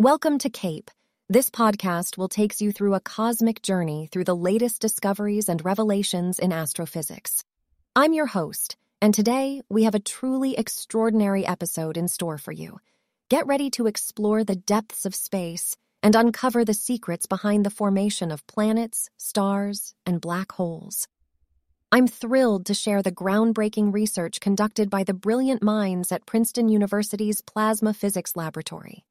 Welcome to CAPE. This podcast will take you through a cosmic journey through the latest discoveries and revelations in astrophysics. I'm your host, and today we have a truly extraordinary episode in store for you. Get ready to explore the depths of space and uncover the secrets behind the formation of planets, stars, and black holes. I'm thrilled to share the groundbreaking research conducted by the brilliant minds at Princeton University's Plasma Physics Laboratory.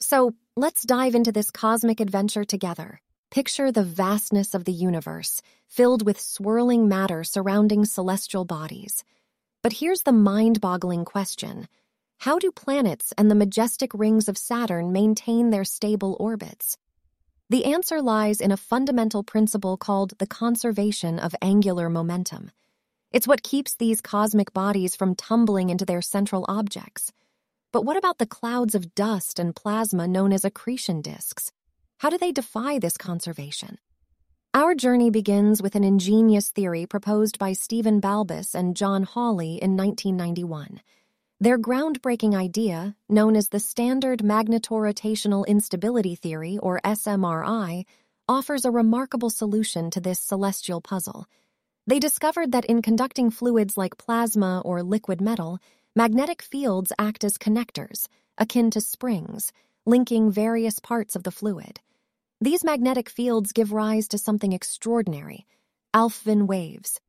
So, let's dive into this cosmic adventure together. Picture the vastness of the universe, filled with swirling matter surrounding celestial bodies. But here's the mind-boggling question. How do planets and the majestic rings of Saturn maintain their stable orbits? The answer lies in a fundamental principle called the conservation of angular momentum. It's what keeps these cosmic bodies from tumbling into their central objects. But what about the clouds of dust and plasma known as accretion disks? How do they defy this conservation? Our journey begins with an ingenious theory proposed by Stephen Balbus and John Hawley in 1991. Their groundbreaking idea, known as the Standard Magnetorotational Instability Theory, or SMRI, offers a remarkable solution to this celestial puzzle. They discovered that in conducting fluids like plasma or liquid metal, magnetic fields act as connectors, akin to springs, linking various parts of the fluid. These magnetic fields give rise to something extraordinary, Alfvén waves.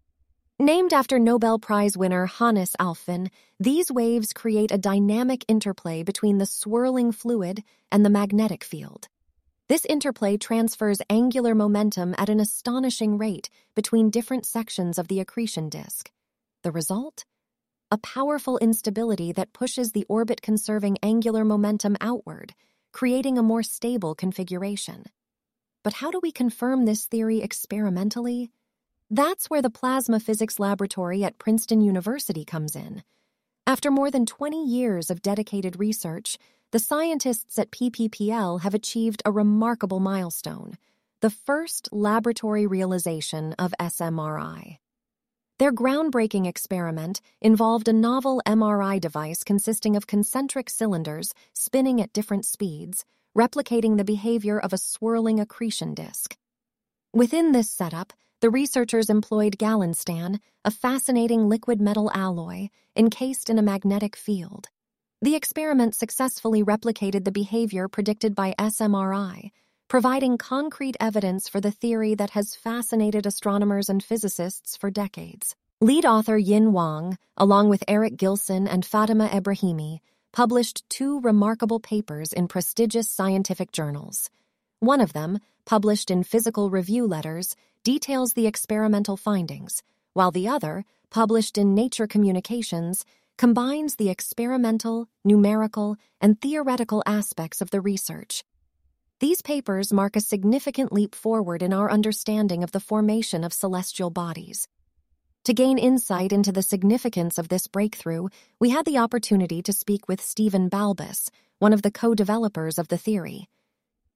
Named after Nobel Prize winner Hannes Alfvén, these waves create a dynamic interplay between the swirling fluid and the magnetic field. This interplay transfers angular momentum at an astonishing rate between different sections of the accretion disk. The result? A powerful instability that pushes the orbit-conserving angular momentum outward, creating a more stable configuration. But how do we confirm this theory experimentally? That's where the Plasma Physics Laboratory at Princeton University comes in. After more than 20 years of dedicated research, the scientists at PPPL have achieved a remarkable milestone, the first laboratory realization of SMRI. Their groundbreaking experiment involved a novel MRI device consisting of concentric cylinders spinning at different speeds, replicating the behavior of a swirling accretion disk. Within this setup, the researchers employed Gallinstan, a fascinating liquid metal alloy encased in a magnetic field. The experiment successfully replicated the behavior predicted by SMRI, providing concrete evidence for the theory that has fascinated astronomers and physicists for decades. Lead author Yin Wang, along with Eric Gilson and Fatima Ebrahimi, published two remarkable papers in prestigious scientific journals. One of them, published in Physical Review Letters, details the experimental findings, while the other, published in Nature Communications, combines the experimental, numerical, and theoretical aspects of the research. These papers mark a significant leap forward in our understanding of the formation of celestial bodies. To gain insight into the significance of this breakthrough, we had the opportunity to speak with Stephen Balbus, one of the co-developers of the theory.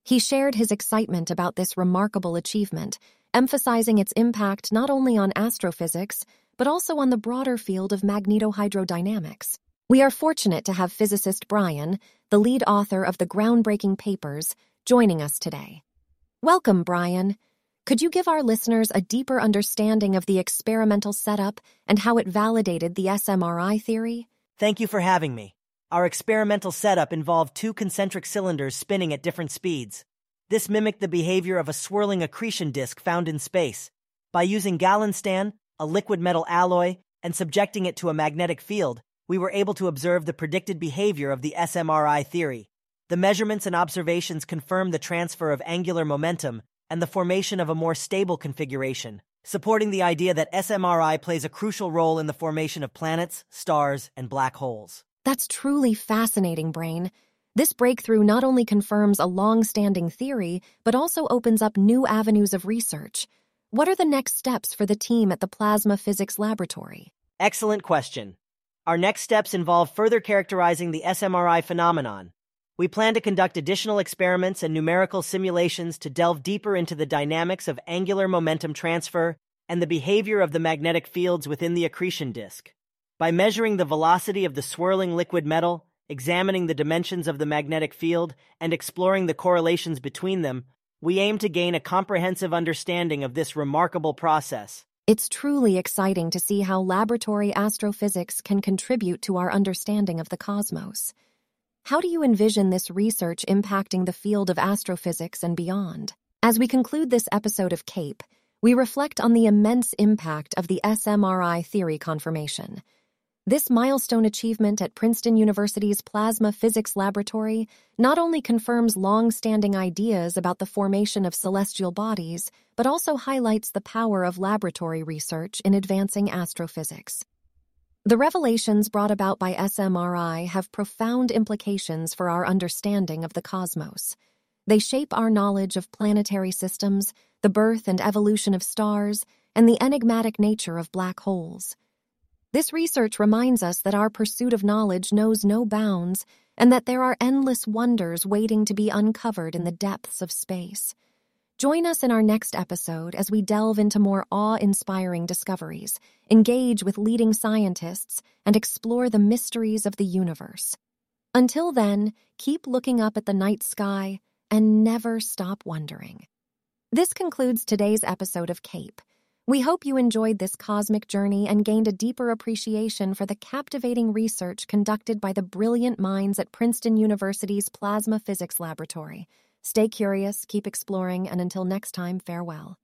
He shared his excitement about this remarkable achievement, emphasizing its impact not only on astrophysics, but also on the broader field of magnetohydrodynamics. We are fortunate to have physicist Brian, the lead author of the groundbreaking papers, joining us today. Welcome, Brian. Could you give our listeners a deeper understanding of the experimental setup and how it validated the SMRI theory? Thank you for having me. Our experimental setup involved two concentric cylinders spinning at different speeds. This mimicked the behavior of a swirling accretion disk found in space. By using Gallinstan, a liquid metal alloy, and subjecting it to a magnetic field, we were able to observe the predicted behavior of the SMRI theory. The measurements and observations confirm the transfer of angular momentum and the formation of a more stable configuration, supporting the idea that SMRI plays a crucial role in the formation of planets, stars, and black holes. That's truly fascinating, Brian. This breakthrough not only confirms a long-standing theory, but also opens up new avenues of research. What are the next steps for the team at the Plasma Physics Laboratory? Excellent question. Our next steps involve further characterizing the SMRI phenomenon. We plan to conduct additional experiments and numerical simulations to delve deeper into the dynamics of angular momentum transfer and the behavior of the magnetic fields within the accretion disk. By measuring the velocity of the swirling liquid metal examining the dimensions of the magnetic field, and exploring the correlations between them, we aim to gain a comprehensive understanding of this remarkable process. It's truly exciting to see how laboratory astrophysics can contribute to our understanding of the cosmos. How do you envision this research impacting the field of astrophysics and beyond? As we conclude this episode of CAPE, we reflect on the immense impact of the SMRI theory confirmation. This milestone achievement at Princeton University's Plasma Physics Laboratory not only confirms long-standing ideas about the formation of celestial bodies, but also highlights the power of laboratory research in advancing astrophysics. The revelations brought about by SMRI have profound implications for our understanding of the cosmos. They shape our knowledge of planetary systems, the birth and evolution of stars, and the enigmatic nature of black holes. This research reminds us that our pursuit of knowledge knows no bounds and that there are endless wonders waiting to be uncovered in the depths of space. Join us in our next episode as we delve into more awe-inspiring discoveries, engage with leading scientists, and explore the mysteries of the universe. Until then, keep looking up at the night sky and never stop wondering. This concludes today's episode of CAPE. We hope you enjoyed this cosmic journey and gained a deeper appreciation for the captivating research conducted by the brilliant minds at Princeton University's Plasma Physics Laboratory. Stay curious, keep exploring, and until next time, farewell.